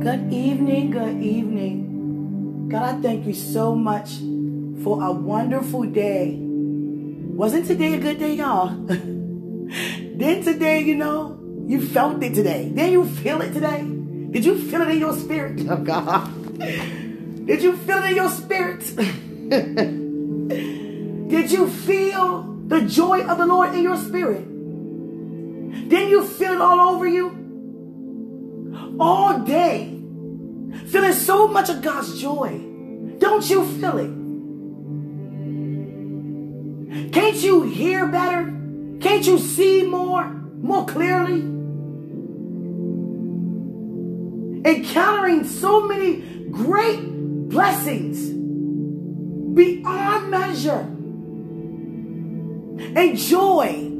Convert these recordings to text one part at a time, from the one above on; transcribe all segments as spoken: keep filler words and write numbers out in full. Good evening, good evening. God, I thank you so much for a wonderful day. Wasn't today a good day, y'all? Then today, you know, you felt it today. Didn't you feel it today? Did you feel it in your spirit? Oh, God. Did you feel it in your spirit? Did you feel the joy of the Lord in your spirit? Didn't you feel it all over you? All day, feeling so much of God's joy. Don't you feel it? Can't you hear better? Can't you see more, more clearly? Encountering so many great blessings beyond measure and joy.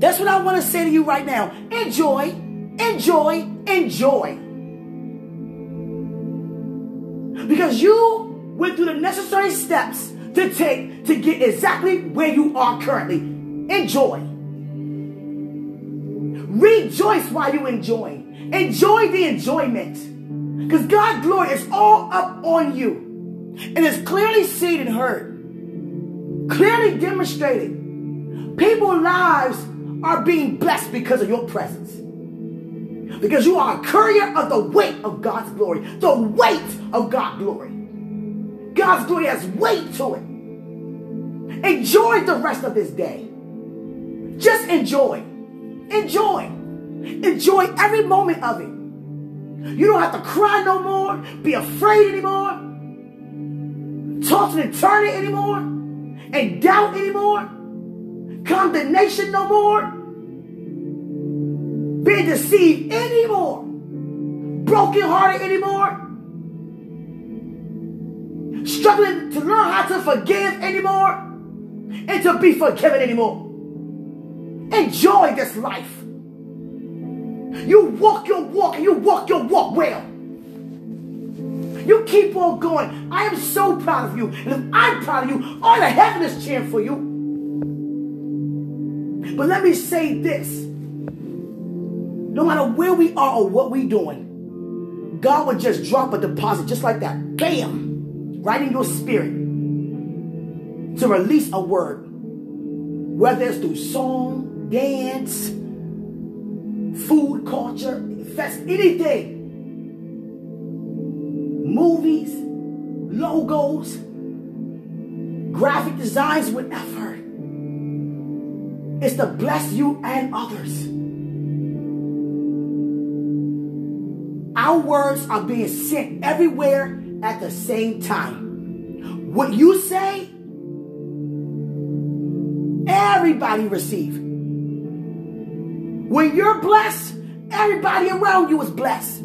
That's what I want to say to you right now. Enjoy. Enjoy, enjoy. Because you went through the necessary steps to take to get exactly where you are currently. Enjoy. Rejoice while you enjoy. Enjoy the enjoyment. Because God's glory is all up on you. And it's clearly seen and heard. Clearly demonstrated. People's lives are being blessed because of your presence. Because you are a courier of the weight of God's glory. The weight of God's glory. God's glory has weight to it. Enjoy the rest of this day. Just enjoy. Enjoy. Enjoy every moment of it. You don't have to cry no more. Be afraid anymore. Toss and turn it anymore. And doubt anymore. Condemnation no more. Being deceived anymore, brokenhearted anymore, struggling to learn how to forgive anymore, and to be forgiven anymore. Enjoy this life. You walk your walk and you walk your walk well. You keep on going. I am so proud of you. And if I'm proud of you, all the heaven is cheering for you. But let me say this. No matter where we are or what we're doing, God would just drop a deposit just like that. Bam! Right in your spirit. To release a word. Whether it's through song, dance, food, culture, fest, anything. Movies, logos, graphic designs, whatever. It's to bless you and others. Our words are being sent everywhere at the same time. What you say, everybody receives. When you're blessed, everybody around you is blessed.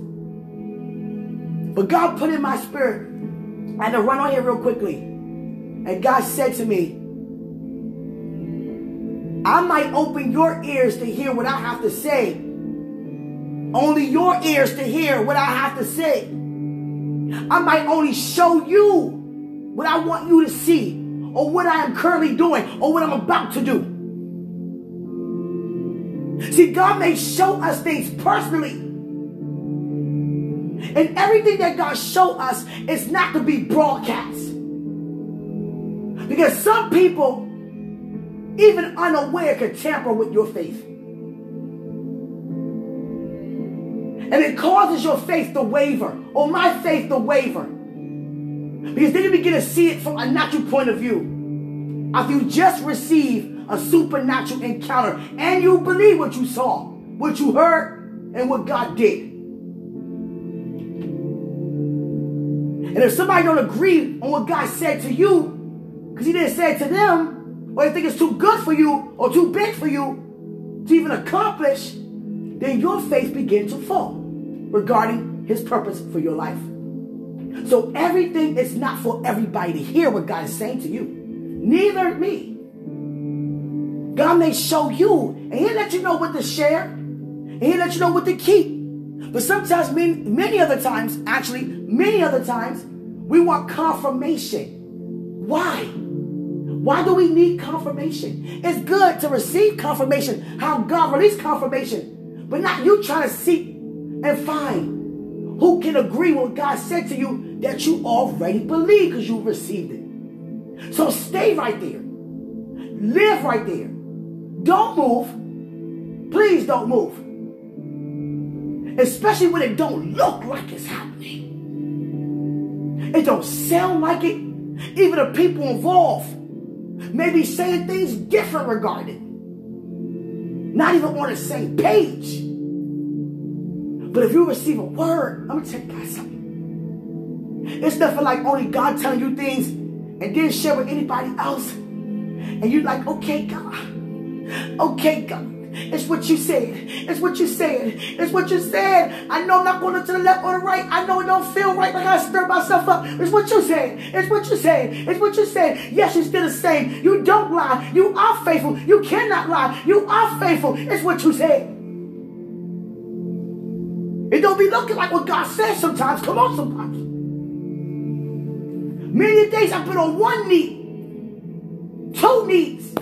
But God put in my spirit, I had to run on here real quickly. And God said to me, I might open your ears to hear what I have to say. Only your ears to hear what I have to say. I might only show you what I want you to see, or what I am currently doing, or what I'm about to do. See, God may show us things personally. And everything that God showed us is not to be broadcast. Because some people, even unaware, can tamper with your faith. And it causes your faith to waver, or my faith to waver. Because then you begin to see it from a natural point of view. After you just receive a supernatural encounter, and you believe what you saw, what you heard, and what God did. And if somebody don't agree on what God said to you, because he didn't say it to them, or they think it's too good for you, or too big for you to even accomplish, then your faith begins to fall regarding his purpose for your life. So everything is not for everybody to hear what God is saying to you. Neither me. God may show you, and he'll let you know what to share, and he'll let you know what to keep. But sometimes, many, many other times, actually, many other times, we want confirmation. Why? Why do we need confirmation? It's good to receive confirmation, how God released confirmation. But not you trying to seek and find Who can agree when God said to you that you already believe because you received it? So stay right there. Live right there. Don't move. Please don't move. Especially when it don't look like it's happening. It don't sound like it. Even the people involved may be saying things different regarding it. Not even on the same page. But if you receive a word, let me tell you guys something. It's nothing like only God telling you things and then share with anybody else. And you're like, okay, God. Okay, God. It's what you said. It's what you said. It's what you said. I know I'm not going to the left or the right. I know it don't feel right, but I gotta stir myself up. It's what you said. It's what you said. It's what you said. Yes, you're still the same. You don't lie. You are faithful. You cannot lie. You are faithful. It's what you said. It don't be looking like what God says sometimes. Come on, sometimes. Many days I've been on one knee. Two knees.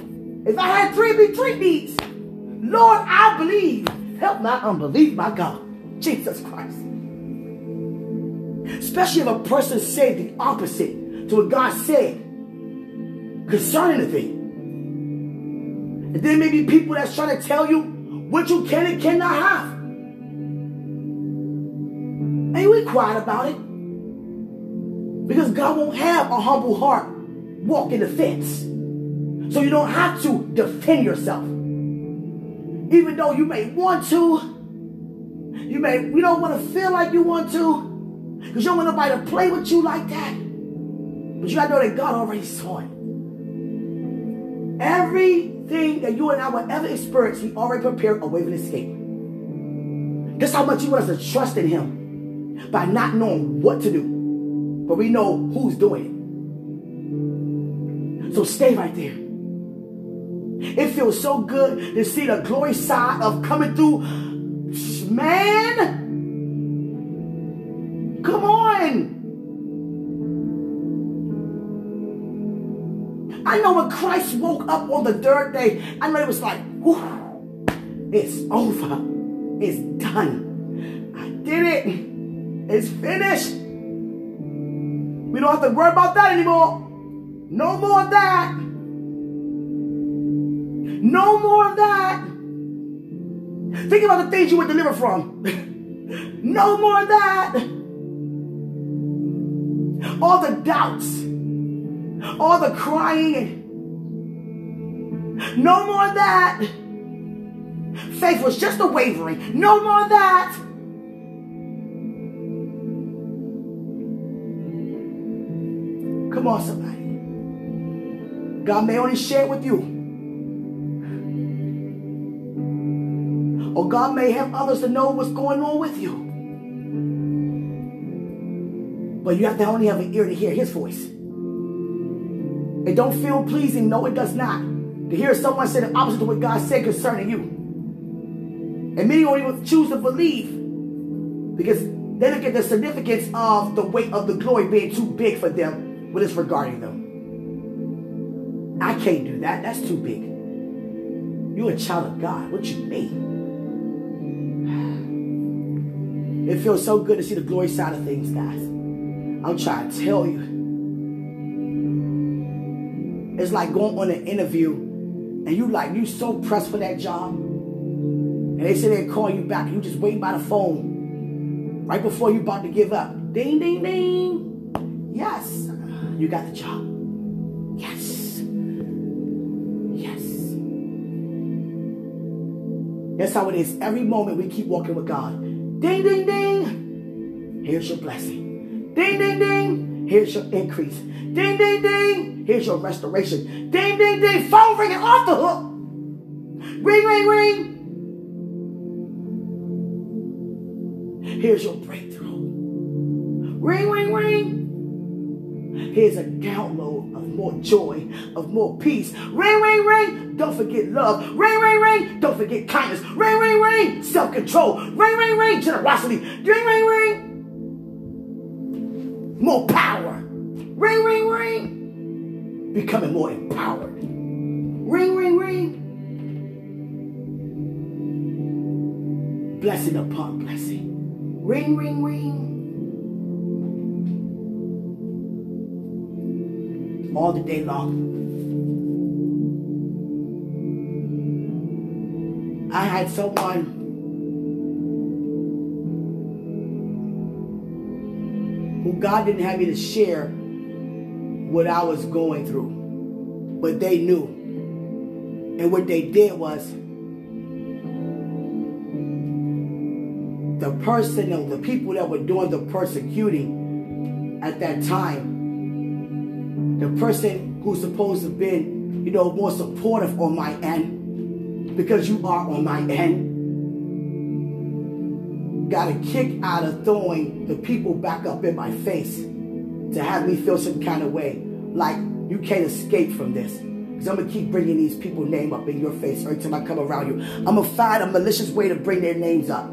If I had three, it'd be three knees. Lord, I believe. Help my unbelief, my God. Jesus Christ. Especially if a person said the opposite to what God said concerning the thing. And there may be people that's trying to tell you what you can and cannot have. And we quiet about it. Because God won't have a humble heart walk in the fence. So you don't have to defend yourself. Even though you may want to. You may, you don't want to feel like you want to. Because you don't want nobody to play with you like that. But you gotta know that God already saw it. Everything that you and I will ever experience, He already prepared a way of an escape. That's how much He wants us to trust in Him. By not knowing what to do. But we know who's doing it. So stay right there. It feels so good to see the glory side of coming through. Man. Come on. I know when Christ woke up on the third day. I know it was like, whew, it's over. It's done. I did it. It's finished. We don't have to worry about that anymore. No more of that. No more of that. Think about the things you were delivered from. No more of that. All the doubts. All the crying. No more of that. Faith was just a wavering. No more of that. Come on, somebody. God may only share it with you. Or God may have others to know what's going on with you. But you have to only have an ear to hear His voice. It don't feel pleasing. No, it does not. To hear someone say the opposite to what God said concerning you. And many don't even choose to believe. Because they look at the significance of the weight of the glory being too big for them. But it's regarding them. I can't do that. That's too big. You're a child of God. What you mean? It feels so good to see the glory side of things, guys. I'm trying to tell you. It's like going on an interview and you like, you so pressed for that job. And they sit there and call you back. And you just wait by the phone. Right before you're about to give up. Ding, ding, ding. Yes. You got the job. Yes. Yes. That's how it is. Every moment we keep walking with God. Ding, ding, ding. Here's your blessing. Ding, ding, ding. Here's your increase. Ding, ding, ding. Here's your restoration. Ding, ding, ding. Phone ringing off the hook. Ring, ring, ring. Here's your breakthrough. Ring, ring, ring. Here's a download of more joy, of more peace. Ring, ring, ring. Don't forget love. Ring, ring, ring. Don't forget kindness. Ring, ring, ring. Self-control. Ring, ring, ring. Generosity. Ring, ring, ring. More power. Ring, ring, ring. Becoming more empowered. Ring, ring, ring. Blessing upon blessing. Ring, ring, ring. All the day long. I had someone who God didn't have me to share what I was going through, but they knew. And what they did was, the person or the people that were doing the persecuting at that time, the person who's supposed to have been, you know, more supportive on my end, because you are on my end, got a kick out of throwing the people back up in my face to have me feel some kind of way, like you can't escape from this. I'm going to keep bringing these people's name up in your face every time I come around you. I'm going to find a malicious way to bring their names up.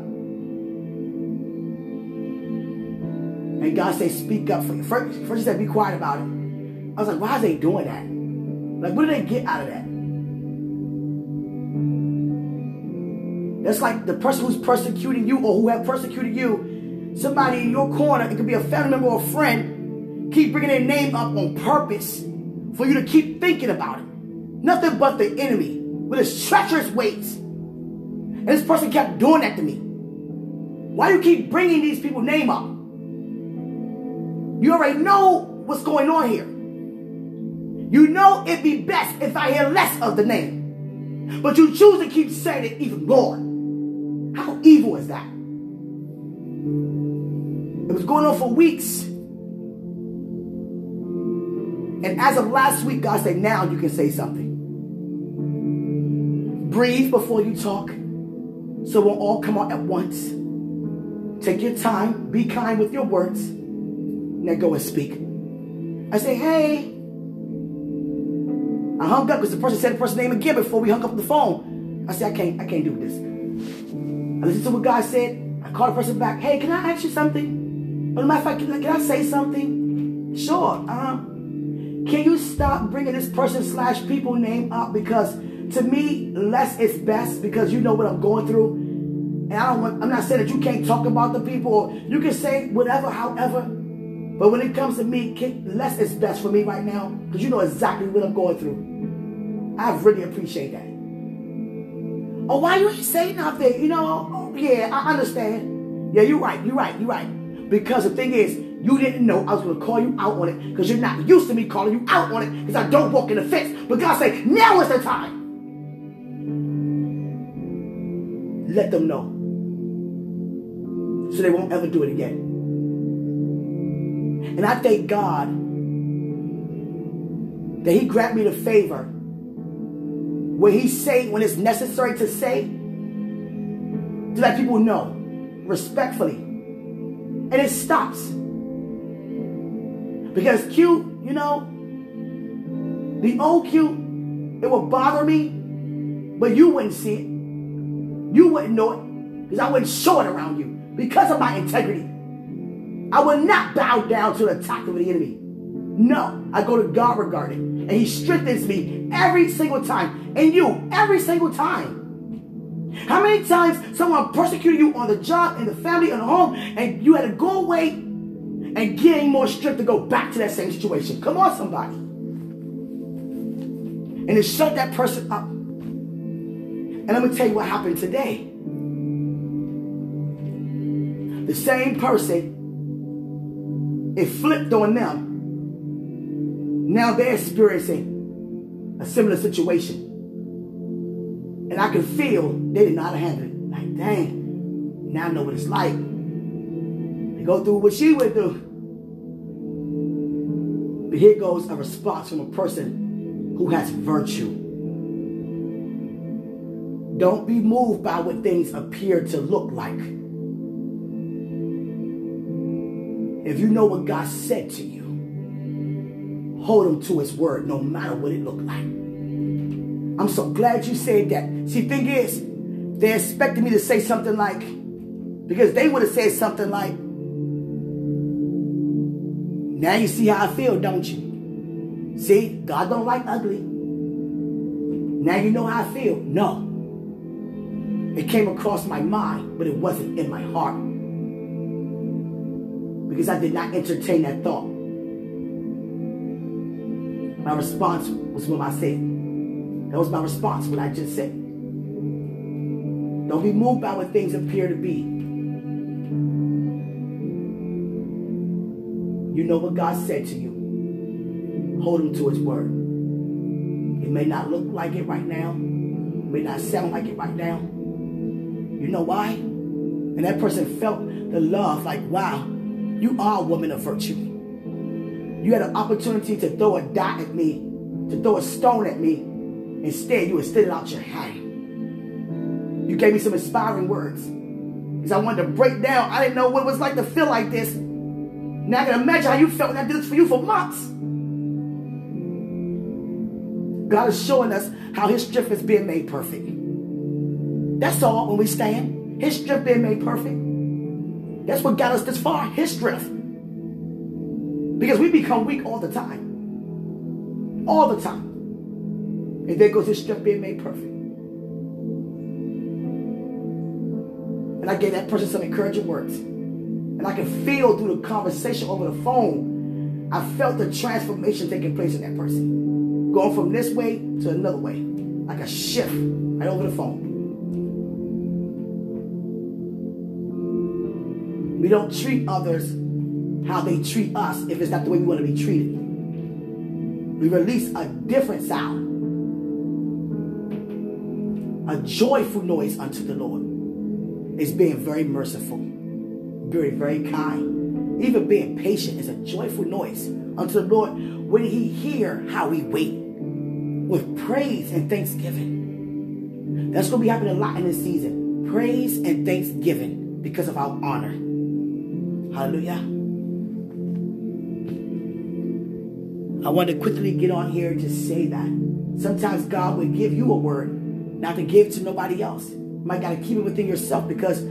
And God said, speak up. First, first he said, be quiet about it. I was like, why are they doing that? Like, what do they get out of that? That's like the person who's persecuting you or who have persecuted you. Somebody in your corner, it could be a family member or a friend, keep bringing their name up on purpose for you to keep thinking about it. Nothing but the enemy with his treacherous ways. And this person kept doing that to me. Why do you keep bringing these people's name up? You already know what's going on here. You know it'd be best if I hear less of the name. But you choose to keep saying it even more. How evil is that? It was going on for weeks. And as of last week, God said, now you can say something. Breathe before you talk, so we'll all come out at once. Take your time. Be kind with your words. Now go and speak. I say, hey. I hung up because the person said the person's name again before we hung up the phone. I said, I can't, I can't do this. I listened to what God said. I called the person back. Hey, can I ask you something? What am I, can I, can I say something? Sure. Um. Can you stop bringing this person slash people name up? Because to me, less is best, because you know what I'm going through. And I don't want, I'm not saying that you can't talk about the people, or you can say whatever, however. But when it comes to me, can, less is best for me right now, because you know exactly what I'm going through. I really appreciate that. Oh, why you ain't say nothing? You know, oh, yeah, I understand. Yeah, you're right, you're right, you're right. Because the thing is, you didn't know I was going to call you out on it, because you're not used to me calling you out on it, because I don't walk in the fence. But God said, now is the time. Let them know, so they won't ever do it again. And I thank God that he grabbed me the favor where he say when it's necessary to say, to let people know respectfully. And it stops. Because Q, you know, the old Q, it would bother me, but you wouldn't see it. You wouldn't know it, because I wouldn't show it around you because of my integrity. I would not bow down to the attack of the enemy. No, I go to God regarding it, and he strengthens me every single time, and you every single time. How many times someone persecuted you on the job, in the family, in the home, and you had to go away and gain more strength to go back to that same situation? Come on, somebody. And it shut that person up. And I'm going to tell you what happened today. The same person, it flipped on them. Now they're experiencing a similar situation. And I could feel they did not handle it. Like, dang, now I know what it's like. Go through what she went through. But here goes a response from a person who has virtue. Don't be moved by what things appear to look like. If you know what God said to you, hold him to his word no matter what it looked like. I'm so glad you said that. See, thing is, they expected me to say something like, because they would have said something like, now you see how I feel, don't you? See, God don't like ugly. Now you know how I feel. No. It came across my mind, but it wasn't in my heart. because I did not entertain that thought. My response was what I said. That was my response, what I just said. Don't be moved by what things appear to be. You know what God said to you. Hold him to his word. It may not look like it right now. It may not sound like it right now. You know why? And that person felt the love, like, wow, you are a woman of virtue. You had an opportunity to throw a dot at me, to throw a stone at me. Instead, you extended out your hand. You gave me some inspiring words. Because I wanted to break down. I didn't know what it was like to feel like this. Now I can imagine how you felt when I did this for you for months. God is showing us how his strength is being made perfect. That's all when we stand. His strength being made perfect. That's what got us this far. His strength. Because we become weak all the time. All the time. And there goes his strength being made perfect. And I gave that person some encouraging words. And I can feel through the conversation over the phone, I felt the transformation taking place in that person. Going from this way to another way. Like a shift right over the phone. We don't treat others how they treat us if it's not the way we want to be treated. We release a different sound. A joyful noise unto the Lord is being very merciful, very, very kind. Even being patient is a joyful noise unto the Lord when he hear how we wait with praise and thanksgiving. That's going to be happening a lot in this season. Praise and thanksgiving because of our honor. Hallelujah. I want to quickly get on here and just say that. Sometimes God will give you a word not to give to nobody else. You might got to keep it within yourself because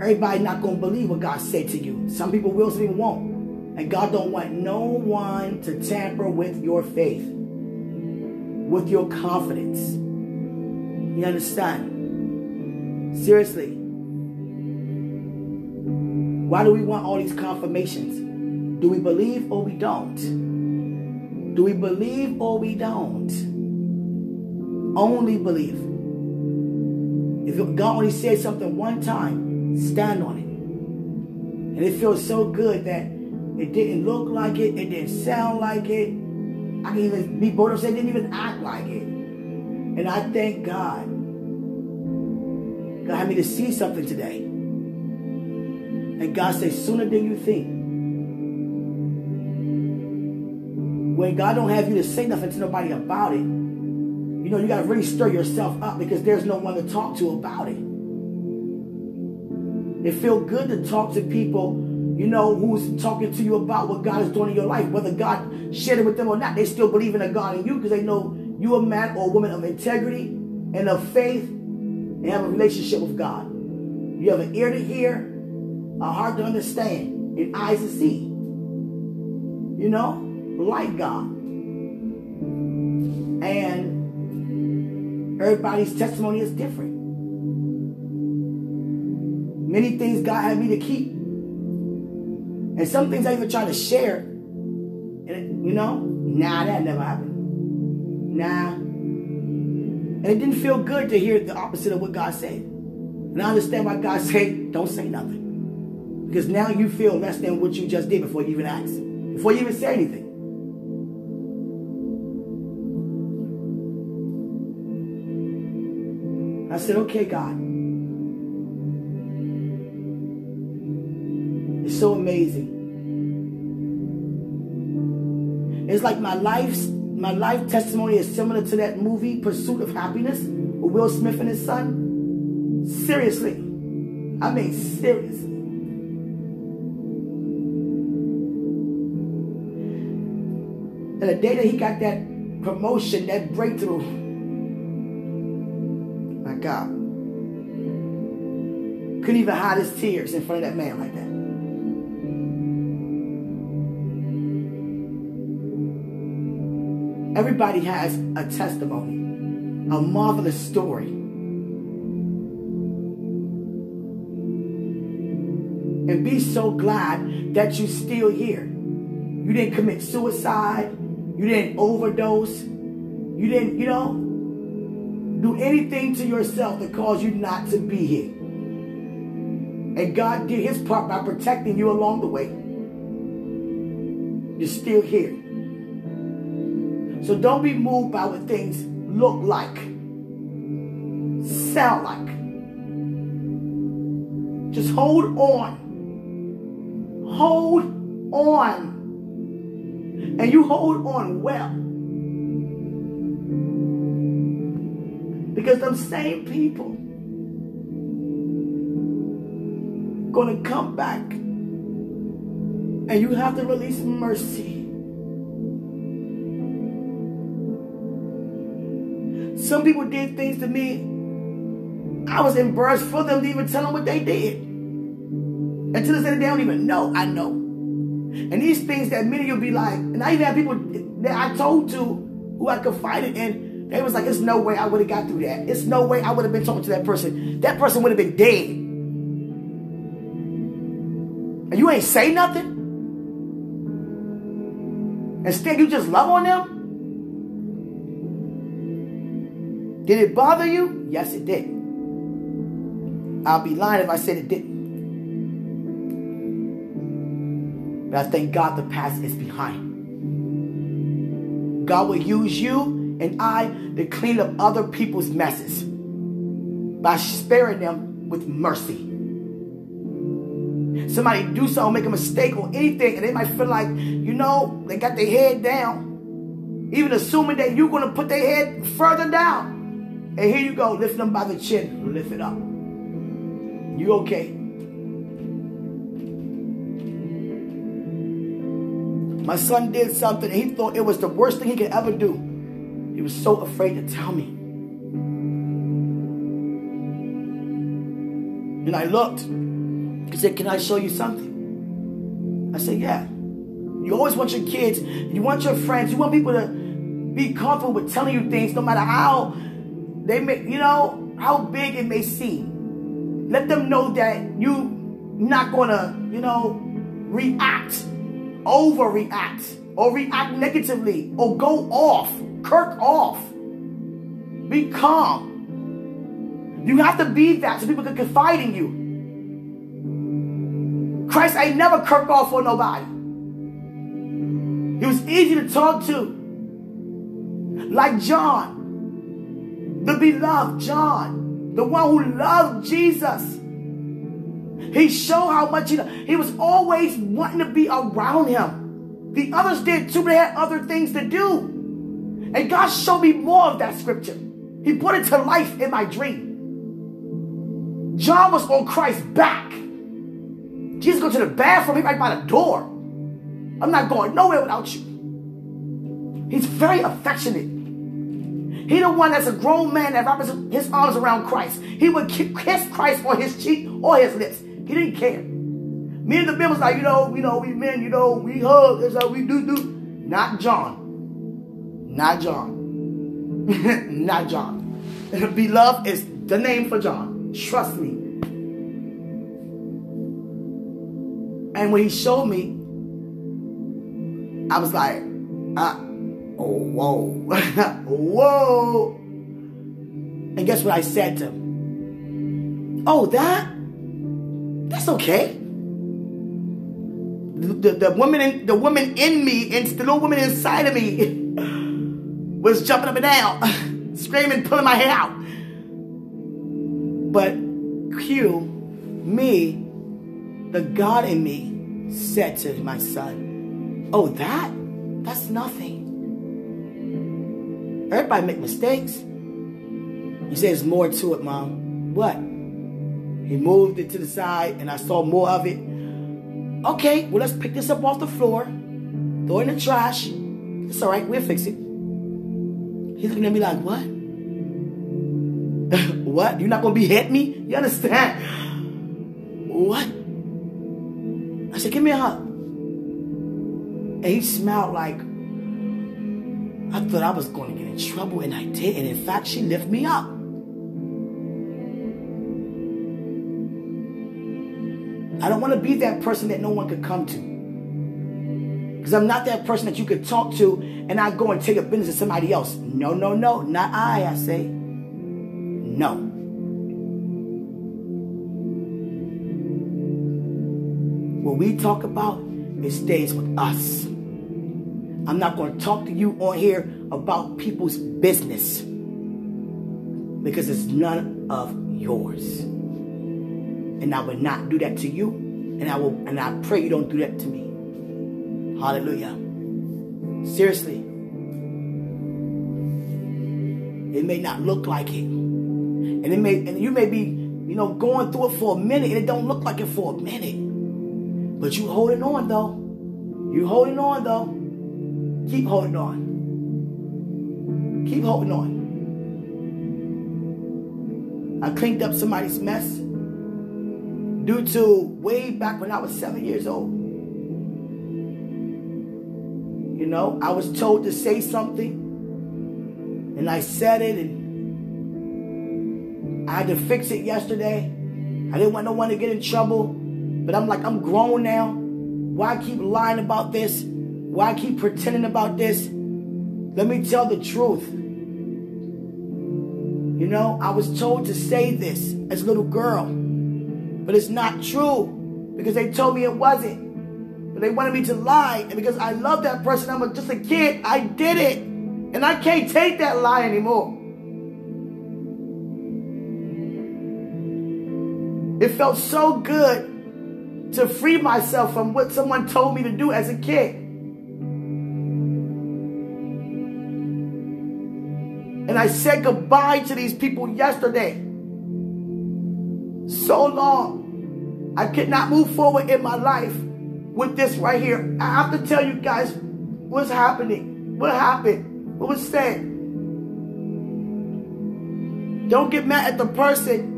everybody's not going to believe what God said to you. Some people will, some people won't. And God don't want no one to tamper with your faith, with your confidence. You understand? Seriously. Why do we want all these confirmations? Do we believe or we don't? Do we believe or we don't? Only believe. If God only said something one time, stand on it. And it feels so good that it didn't look like it, it didn't sound like it. I can even be bold and say it didn't even act like it. And I thank God. God had me to see something today. And God says, sooner than you think. When God don't have you to say nothing to nobody about it, you know, you got to really stir yourself up because there's no one to talk to about it. It feels good to talk to people, you know, who's talking to you about what God is doing in your life. Whether God shared it with them or not, they still believe in a God in you because they know you're a man or a woman of integrity and of faith and have a relationship with God. You have an ear to hear, a heart to understand, and eyes to see. You know, like God. And everybody's testimony is different. Many things God had me to keep. And some things I even try to share. And, you know, nah, that never happened. Nah. And it didn't feel good to hear the opposite of what God said. And I understand why God said, don't say nothing. Because now you feel less than what you just did before you even asked. Before you even say anything. I said, okay, God. It's so amazing. It's like my life's, my life testimony is similar to that movie, Pursuit of Happiness, with Will Smith and his son. Seriously. I mean, seriously. And the day that he got that promotion, that breakthrough, my God, couldn't even hide his tears in front of that man like that. Everybody has a testimony, a marvelous story. and be so glad that you're still here. You didn't commit suicide. You didn't overdose. You didn't, you know, do anything to yourself that caused you not to be here. And God did his part by protecting you along the way. You're still here. So don't be moved by what things look like, sound like. Just hold on. Hold on. And you hold on well. Because them same people going to come back. And you have to release mercy. Some people did things to me. I was embarrassed for them to even tell them what they did. And to this day, they don't even know I know. And these things that many of you will be like, and I even have people that I told to who I confided in, they was like, it's no way I would have got through that. It's no way I would have been talking to that person. That person would have been dead. And you ain't say nothing? Instead, you just love on them? Did it bother you? Yes, it did. I'll be lying if I said it didn't. But I thank God the past is behind. God will use you and I to clean up other people's messes by sparing them with mercy. Somebody do something, make a mistake or anything, and they might feel like, you know, they got their head down. Even assuming that you're going to put their head further down. And here you go, lift them by the chin. Lift it up. You okay? My son did something and he thought it was the worst thing he could ever do. He was so afraid to tell me. And I looked. He said, can I show you something? I said, yeah. You always want your kids, you want your friends, you want people to be comfortable with telling you things no matter how they may, you know, how big it may seem. Let them know that you're not gonna, you know, react. Overreact or react negatively or go off, kirk off. Be calm. You have to be that so people can confide in you. Christ ain't never kirk off on nobody. He was easy to talk to. Like John, the beloved John, the one who loved Jesus. He showed how much he loved. He was always wanting to be around him. The others did too, but they had other things to do. And God showed me more of that scripture. He put it to life in my dream. John was on Christ's back. Jesus go to the bathroom. He's right by the door. I'm not going nowhere without you. He's very affectionate. He the one that's a grown man that wraps his arms around Christ. He would kiss Christ on his cheek or his lips. He didn't care. Me and the men was like, you know, you know, we men, you know, we hug. That's how we do do. Not John. Not John. Not John. Beloved is the name for John. Trust me. And when he showed me, I was like, uh, oh, whoa. Whoa. And guess what I said to him? Oh, that? That's okay. The, the, the, woman in, the woman in me, and the little woman inside of me was jumping up and down, screaming, pulling my hair out. But cue me, the God in me, said to my son, oh, that? That's nothing. Everybody make mistakes. He says more to it, Mom. What? He moved it to the side and I saw more of it. Okay, well, let's pick this up off the floor. Throw it in the trash. It's all right, we'll fix it. He's looking at me like, what? What? You're not going to behead me? You understand? What? I said, give me a hug. And he smiled like, I thought I was going to get in trouble, and I did. And in fact, she lifted me up. I don't want to be that person that no one could come to. Because I'm not that person that you could talk to and I go and take a business to somebody else. No, no, no. Not I, I say. No. What we talk about, it stays with us. I'm not going to talk to you on here about people's business. Because it's none of yours. And I will not do that to you. And I will, and I pray you don't do that to me. Hallelujah. Seriously. It may not look like it. And it may, and you may be, you know, going through it for a minute and it don't look like it for a minute. But you holding on though. You holding on though. Keep holding on. Keep holding on. I cleaned up somebody's mess due to way back when I was seven years old. You know, I was told to say something and I said it and I had to fix it yesterday. I didn't want no one to get in trouble, but I'm like, I'm grown now. Why keep lying about this? Why keep pretending about this? Let me tell the truth. You know, I was told to say this as a little girl, but it's not true because they told me it wasn't. But they wanted me to lie, and because I love that person, I'm just a kid, I did it. And I can't take that lie anymore. It felt so good to free myself from what someone told me to do as a kid. And I said goodbye to these people yesterday. So long. I could not move forward in my life with this right here. I have to tell you guys what's happening. What happened? What was said? Don't get mad at the person.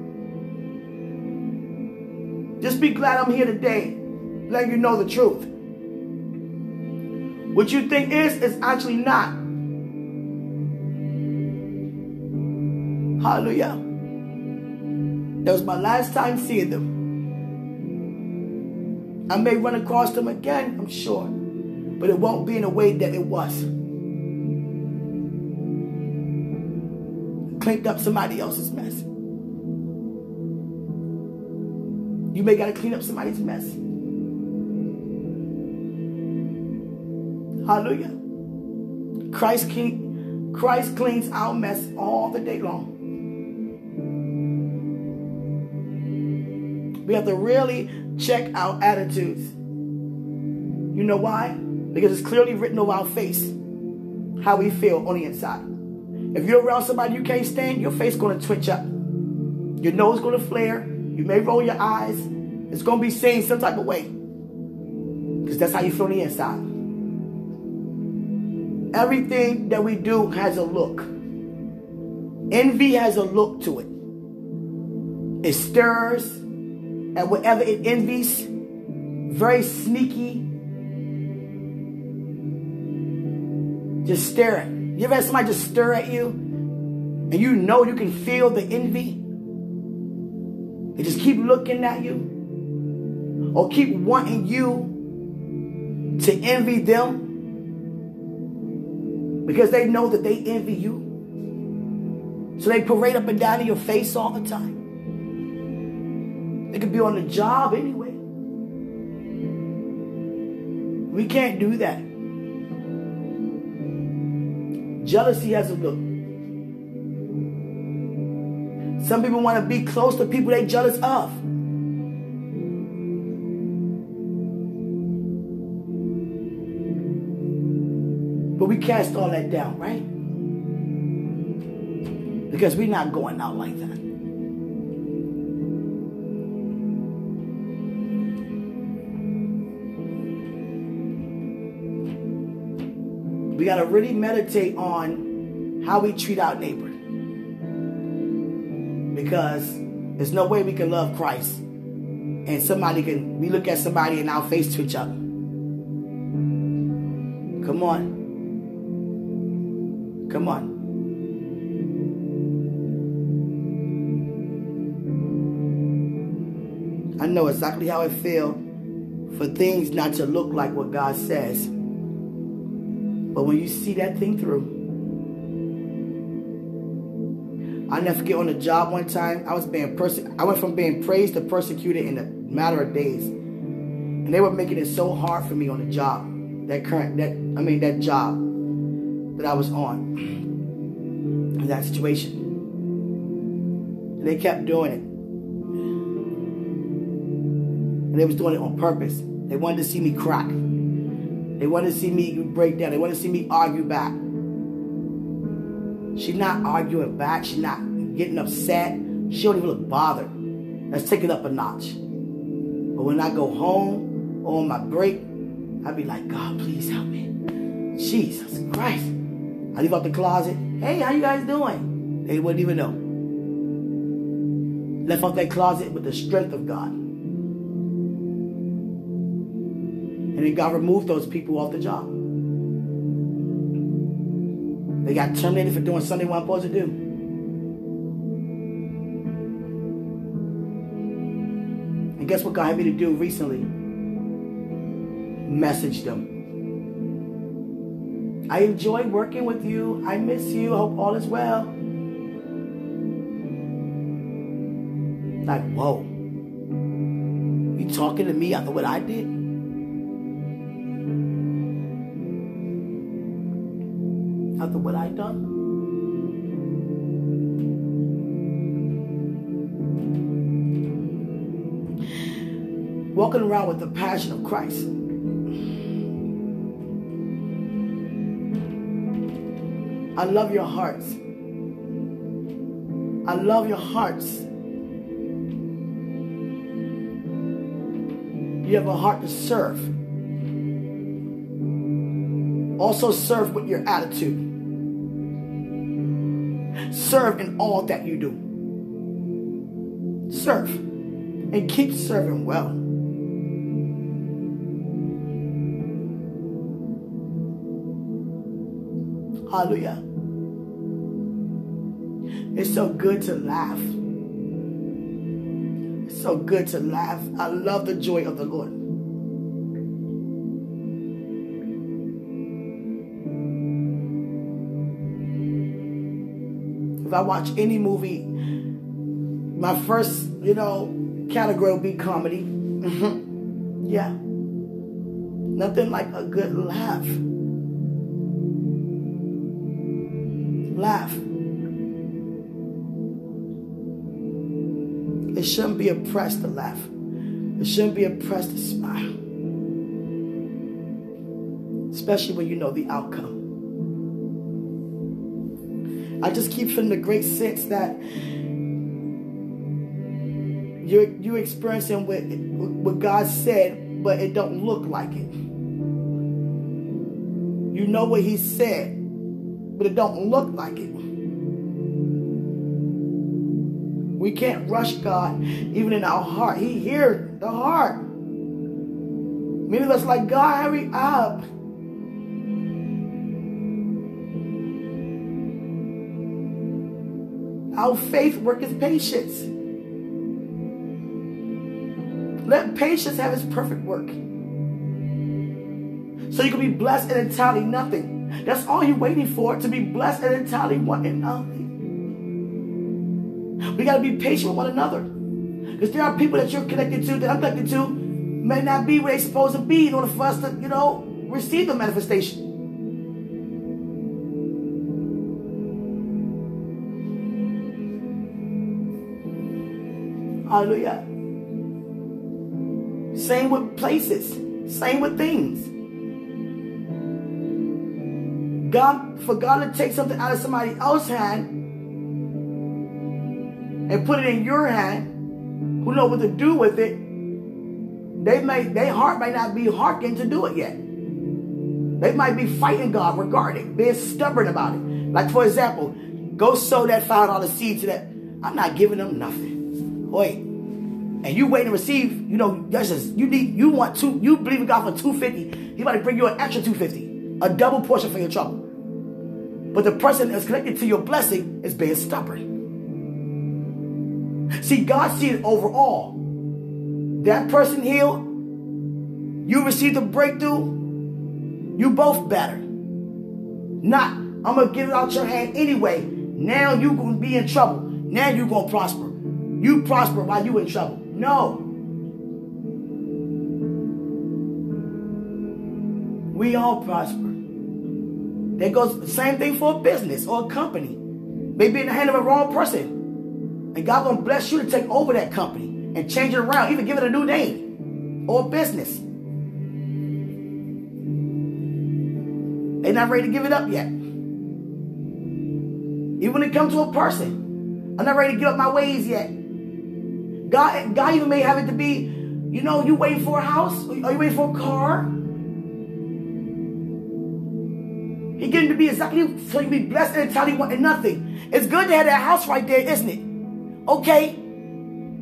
Just be glad I'm here today. Letting you know the truth. What you think is, is actually not. Hallelujah. That was my last time seeing them. I may run across them again, I'm sure. But it won't be in a way that it was. Cleaned up somebody else's mess. You may gotta clean up somebody's mess. Hallelujah. Christ, clean, Christ cleans our mess all the day long. We have to really check our attitudes. You know why? Because it's clearly written on our face how we feel on the inside. If you're around somebody you can't stand, your face is going to twitch up. Your nose is going to flare. You may roll your eyes. It's going to be seen some type of way. Because that's how you feel on the inside. Everything that we do has a look. Envy has a look to it. It stirs. And whatever it envies, very sneaky, just staring. You ever had somebody just stare at you and you know you can feel the envy? They just keep looking at you or keep wanting you to envy them because they know that they envy you. So they parade up and down in your face all the time. They could be on the job anyway. We can't do that. Jealousy has a look. Some people want to be close to people they're jealous of. But we cast all that down, right? Because we're not going out like that. We got to really meditate on how we treat our neighbor. Because there's no way we can love Christ and somebody can, we look at somebody and our face twitch up. Come on. Come on. I know exactly how it feels for things not to look like what God says. But when you see that thing through, I'll never forget on the job one time, I was being perse- I went from being praised to persecuted in a matter of days. And they were making it so hard for me on the job, that current, that I mean that job that I was on, in that situation. And they kept doing it. And they was doing it on purpose. They wanted to see me crack. They wanted to see me break down. They wanted to see me argue back. She's not arguing back. She's not getting upset. She don't even look bothered. Let's take it up a notch. But when I go home or on my break, I be like, God, please help me. Jesus Christ. I leave out the closet. Hey, how you guys doing? They wouldn't even know. Left out that closet with the strength of God. And then God removed those people off the job. They got terminated for doing something they weren't supposed to do. And guess what God had me to do recently? Message them. I enjoy working with you. I miss you. Hope all is well. Like, whoa. You talking to me after what I did? After what I done. Walking around with the passion of Christ. I love your hearts. I love your hearts. You have a heart to serve. Also serve with your attitude. Serve in all that you do. Serve. And keep serving well. Hallelujah. It's so good to laugh. It's so good to laugh. I love the joy of the Lord. If I watch any movie, my first, you know, category will be comedy. Yeah. Nothing like a good laugh. Laugh. It shouldn't be oppressed to laugh. It shouldn't be oppressed to smile. Especially when you know the outcome. I just keep feeling the great sense that you're, you're experiencing what, what God said, but it don't look like it. You know what he said, but it don't look like it. We can't rush God, even in our heart. He hears the heart. Many of us like, God, hurry up. Our faith worketh patience. Let patience have its perfect work. So you can be blessed and entirely nothing. That's all you're waiting for, to be blessed and entirely one and nothing. We got to be patient with one another. Because there are people that you're connected to, that I'm connected to, may not be where they're supposed to be in order for us to, you know, receive the manifestation. Hallelujah. Same with places. Same with things. God, for God to take something out of somebody else's hand and put it in your hand, who know what to do with it, they may, their heart may not be hearkening to do it yet. They might be fighting God regarding it, being stubborn about it. Like, for example, go sow that five dollar seed to that. I'm not giving them nothing. Wait, and you wait to receive, you know, that's just, you need, you want two, you believe in God for two hundred fifty dollars. He might bring you an extra two hundred fifty dollars, a double portion for your trouble. But the person that's connected to your blessing is being stubborn. See, God sees it overall. that person healed, you received a breakthrough, you both better. Not, I'm going to give it out your hand anyway. Now you're going to be in trouble. Now you're going to prosper. You prosper while you're in trouble. No. We all prosper. That goes the same thing for a business or a company. Maybe in the hand of a wrong person. And God gonna bless you to take over that company and change it around, even give it a new name or a business. They're not ready to give it up yet. Even when it comes to a person, I'm not ready to give up my ways yet. God, God even may have it to be, you know, you waiting for a house? Or you waiting for a car? He getting to be exactly so you be blessed and entirely wanting nothing. It's good to have that house right there, isn't it? Okay.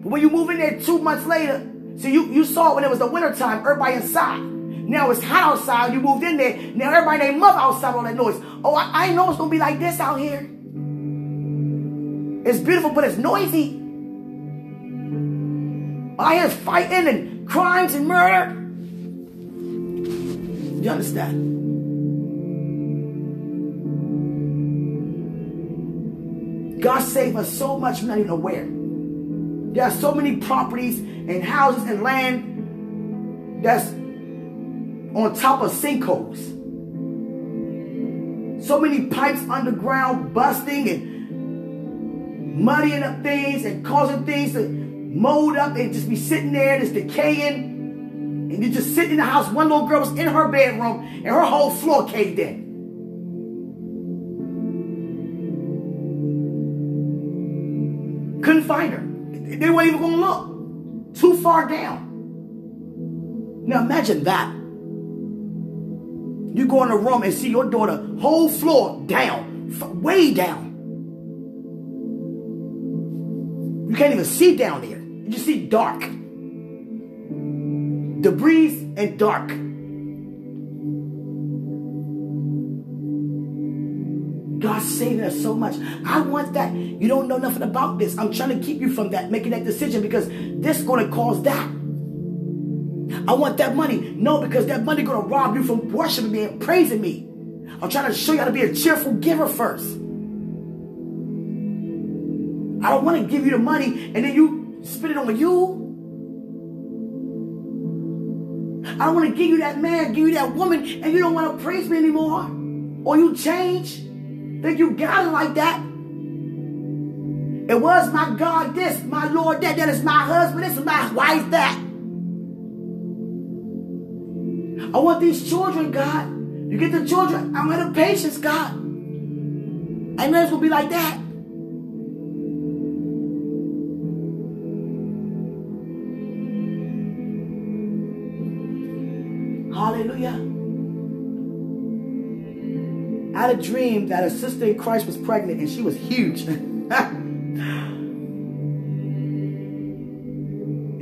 But when you move in there two months later, so you, you saw when it was the wintertime, everybody inside. Now it's hot outside. You moved in there. Now everybody named mother outside all that noise. Oh, I, I know it's going to be like this out here. It's beautiful, but it's noisy. All I hear is fighting and crimes and murder. You understand? God saved us so much we're not even aware. There are so many properties and houses and land that's on top of sinkholes. So many pipes underground busting and muddying up things and causing things to mold up and just be sitting there and it's decaying. And you just sitting in the house. One little girl was in her bedroom and her whole floor caved in. Couldn't find her. They weren't even going to look. Too far down. Now imagine that. You go in a room and see your daughter, whole floor down, way down. You can't even see down there. You just see dark. Debris and dark. God saved us so much. I want that. You don't know nothing about this. I'm trying to keep you from that, making that decision because this is going to cause that. I want that money. No, because that money is going to rob you from worshiping me and praising me. I'm trying to show you how to be a cheerful giver first. I don't want to give you the money and then you spend it on you. I don't want to give you that man, give you that woman, and you don't want to praise me anymore. Or you change. Think you got it like that. It was my God this, my Lord that, that is my husband this, and my wife that. I want these children, God. You get the children. I want the patience, God. I know it's going to be like that. Hallelujah. I had a dream that a sister in Christ was pregnant and she was huge.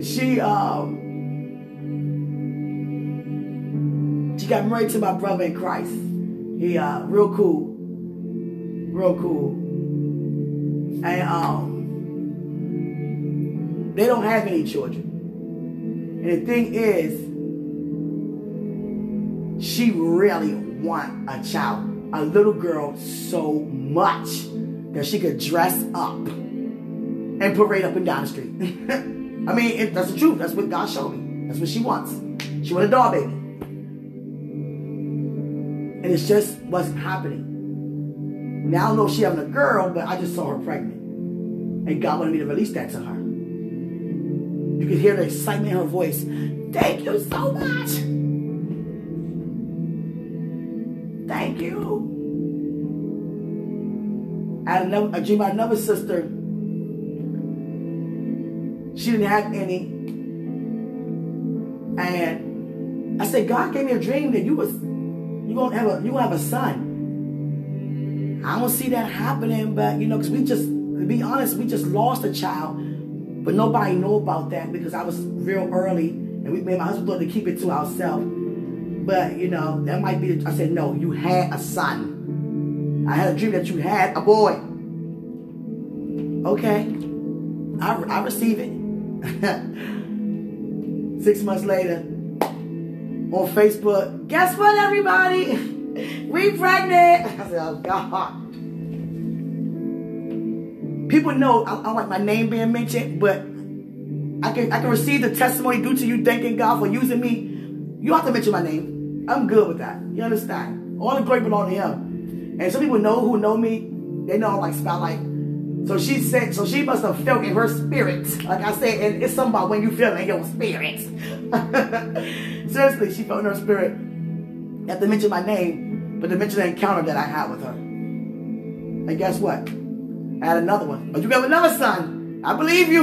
she um, she got married to my brother in Christ. He uh, real cool, real cool. And um, they don't have any children. And the thing is, she really wants a child. A little girl so much that she could dress up and parade up and down the street. I mean, it, that's the truth. That's what God showed me. That's what she wants. She wants a doll baby. And it's just wasn't happening. Now I don't know if she's having a girl, but I just saw her pregnant. And God wanted me to release that to her. You could hear the excitement in her voice. Thank you so much. Thank you. I had another, I dreamed about another sister. She didn't have any. And I said, God gave me a dream that you was you gonna have a you gonna have a son. I don't see that happening, but you know, because we just to be honest, we just lost a child, but nobody knew about that because I was real early and we made my husband thought to keep it to ourselves. But, you know, that might be, I said, no, you had a son. I had a dream that you had a boy. Okay. I, I receive it. Six months later, on Facebook, guess what, everybody? We pregnant. I said, oh, God. People know I, I don't like my name being mentioned, but I can I can receive the testimony due to you thanking God for using me. You don't have to mention my name. I'm good with that. You understand? All the glory belongs to Him. And some people know who know me, they know I don't like spotlight. So she said, so she must have felt in her spirit. Like I said, and it's something about when you feel it in your spirit. Seriously, she felt in her spirit. Not to mention my name, but to mention the encounter that I had with her. And guess what? I had another one. But you got another son. I believe you.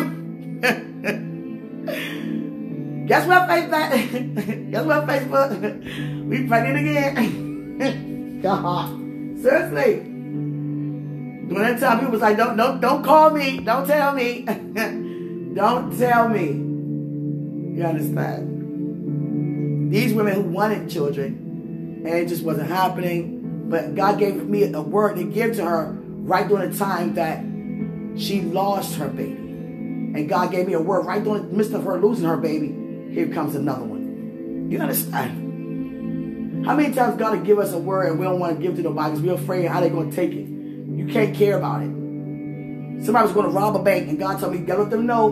Guess what, Facebook? Guess what, Facebook? We pregnant again. God. Seriously. When that time, people was like, don't, don't, don't call me. Don't tell me. Don't tell me. You understand? These women who wanted children, and it just wasn't happening. But God gave me a word to give to her right during the time that she lost her baby. And God gave me a word right during the midst of her losing her baby. Here comes another one. You understand? How many times God will give us a word and we don't want to give to nobody because we're afraid how they're going to take it. You can't care about it. Somebody was going to rob a bank, and God told me, let them know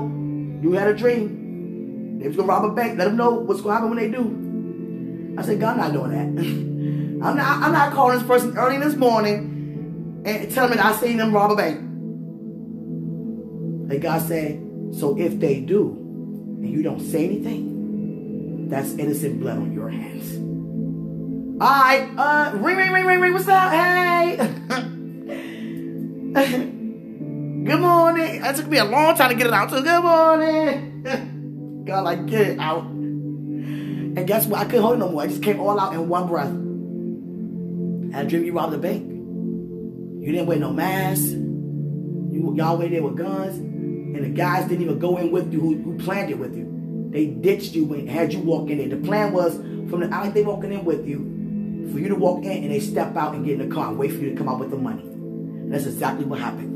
you had a dream. They was going to rob a bank. Let them know what's going to happen when they do. I said, God, I'm not doing that. I'm not, I'm not calling this person early this morning and telling them I seen them rob a bank. And God said, so if they do, and you don't say anything, that's innocent blood on your hands. All right. Uh, ring, ring, ring, ring, ring. What's up? Hey. Good morning. It took me a long time to get it out. So good morning. God, like, get it out. And guess what? I couldn't hold it no more. I just came all out in one breath. I had a dream you robbed a bank. You didn't wear no mask. You, y'all were there with guns. And the guys didn't even go in with you who, who planned it with you. They ditched you and had you walk in there. The plan was from the hour they walking in with you, for you to walk in and they step out and get in the car and wait for you to come out with the money. That's exactly what happened.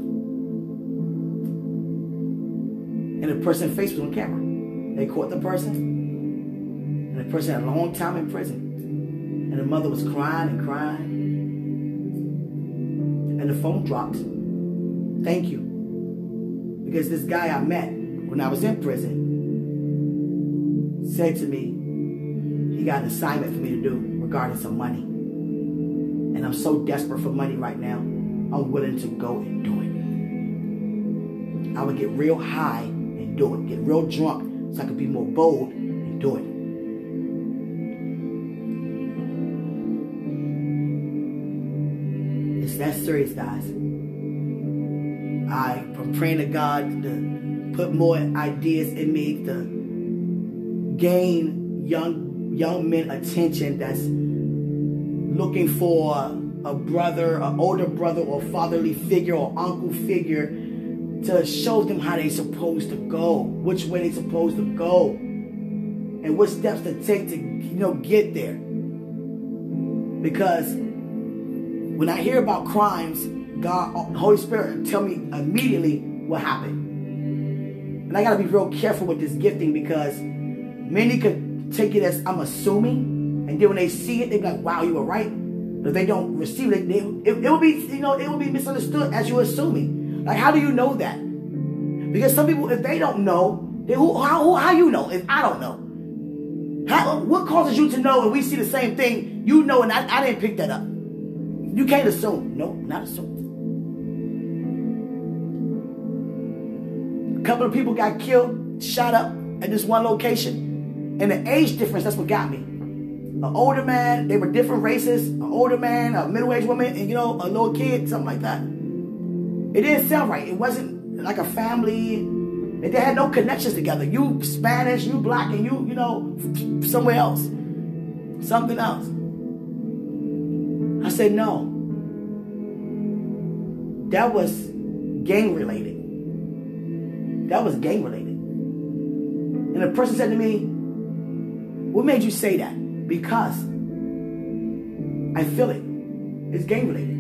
And the person's face was on camera. They caught the person. And the person had a long time in prison. And the mother was crying and crying. And the phone dropped. Thank you. Because this guy I met when I was in prison said to me, he got an assignment for me to do regarding some money. And I'm so desperate for money right now. I'm willing to go and do it. I would get real high and do it. Get real drunk so I could be more bold and do it. It's that serious, guys. I am praying to God to put more ideas in me to gain young, young men attention that's looking for a brother, an older brother, or fatherly figure, or uncle figure, to show them how they're supposed to go, which way they're supposed to go, and what steps to take to, you know, get there. Because when I hear about crimes, God, Holy Spirit, tell me immediately what happened. And I gotta be real careful with this gifting because many could take it as I'm assuming, and then when they see it, they be like, "Wow, you were right." If they don't receive it, they, it, it will be, you know, it will be misunderstood as you're assuming. Like, how do you know that? Because some people, if they don't know, they, who, how, who, how you know? If I don't know, how, what causes you to know? And we see the same thing, you know, and I, I didn't pick that up. You can't assume. No, not assume. A couple of people got killed, shot up at this one location, and the age difference—that's what got me. An older man, they were different races, an older man, a middle-aged woman, and, you know, a little kid, something like that. It didn't sound right. It wasn't like a family. And they had no connections together. You Spanish, you black, and you, you know, somewhere else. Something else. I said, no. That was gang-related. That was gang-related. And the person said to me, what made you say that? Because I feel it. It's gang related.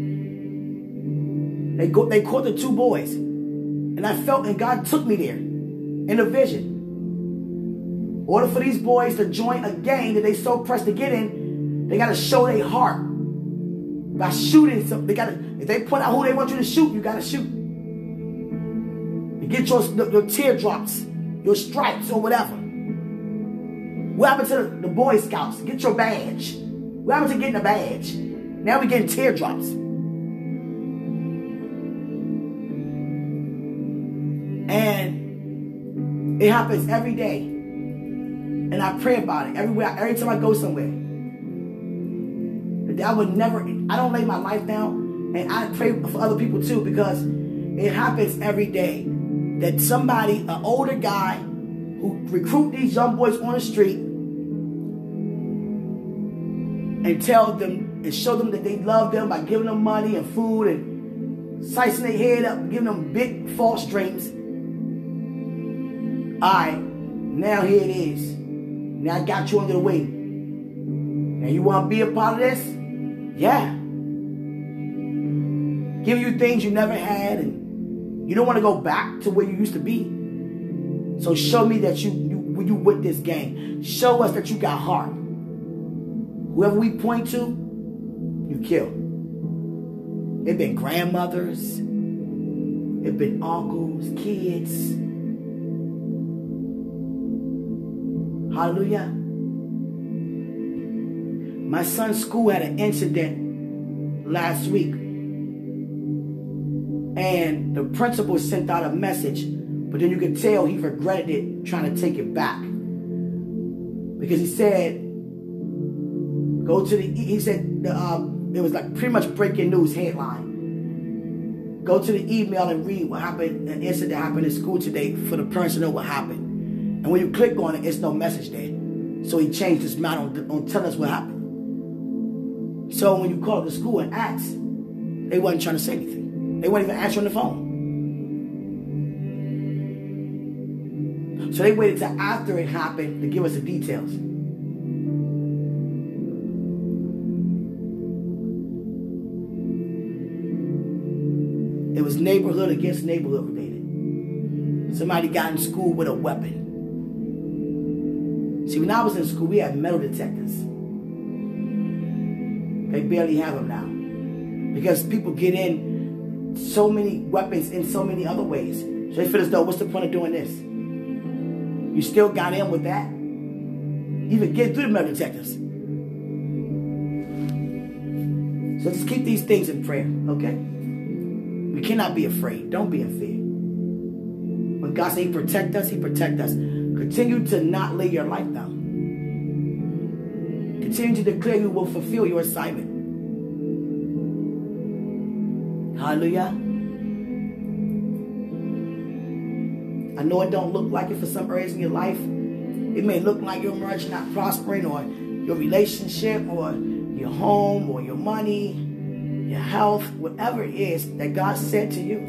They go, they caught the two boys. And I felt and God took me there in a vision. order for these boys to join a gang that they so pressed to get in, they got to show their heart by shooting something. They got to, if they point out who they want you to shoot, you got to shoot. You get your, your teardrops, your stripes, or whatever. What happened to the, the Boy Scouts? Get your badge. What happened to getting a badge? Now we're getting teardrops. And it happens every day. And I pray about it everywhere. Every time I go somewhere, I would never, I don't lay my life down. And I pray for other people too, because it happens every day that somebody, an older guy, who recruit these young boys on the street and tell them and show them that they love them by giving them money and food and slicing their head up, giving them big false dreams. Alright, now here it is. Now I got you under the wing. Now you want to be a part of this? Yeah. Give you things you never had, and you don't want to go back to where you used to be. So show me that you, you, you with this gang. Show us that you got heart. Whoever we point to, you kill. They've been grandmothers. They've been uncles, kids. Hallelujah. My son's school had an incident last week. And the principal sent out a message. But then you could tell he regretted it, trying to take it back. Because he said, go to the, he said, the, um, it was like pretty much breaking news headline. Go to the email and read what happened, an incident happened in school today for the parents to know what happened. And when you click on it, it's no message there. So he changed his mind on, on telling us what happened. So when you call the school and ask, they wasn't trying to say anything. They weren't even answering the phone. So they waited till after it happened to give us the details. It was neighborhood against neighborhood related. Somebody got in school with a weapon. See, when I was in school, we had metal detectors. They barely have them now. Because people get in so many weapons in so many other ways. So they feel as though, what's the point of doing this? You still got in with that? Even get through the metal detectors. So just keep these things in prayer, okay? We cannot be afraid. Don't be in fear. When God says He protect us, He protect us. Continue to not lay your life down. Continue to declare you will fulfill your assignment. Hallelujah. I know it don't look like it for some areas in your life. It may look like your marriage not prospering, or your relationship, or your home, or your money, your health, whatever it is that God said to you.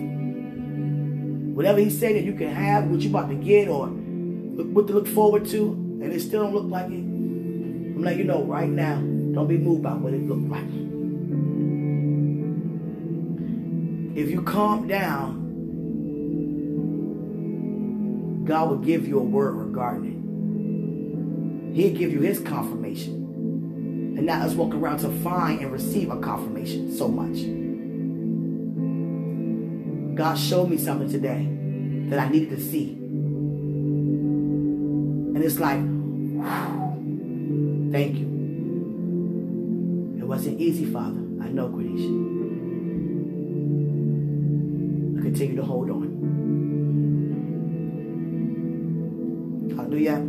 Whatever He said that you can have, what you about to get, or what to look forward to, and it still don't look like it. I'm letting you know right now, don't be moved by what it looked like. If you calm down, God will give you a word regarding it. He'll give you His confirmation. And not us walk around to find and receive a confirmation so much. God showed me something today that I needed to see. And it's like, wow, thank you. It wasn't easy, Father. I know, Quenisha. I continue to hold on. Hallelujah.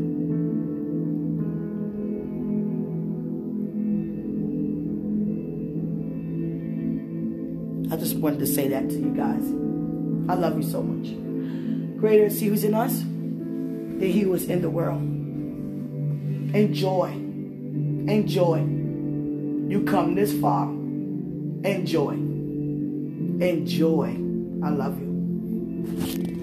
I just wanted to say that to you guys. I love you so much. Greater is He who's in us than He who is in the world. Enjoy. Enjoy. You come this far. Enjoy. Enjoy. I love you.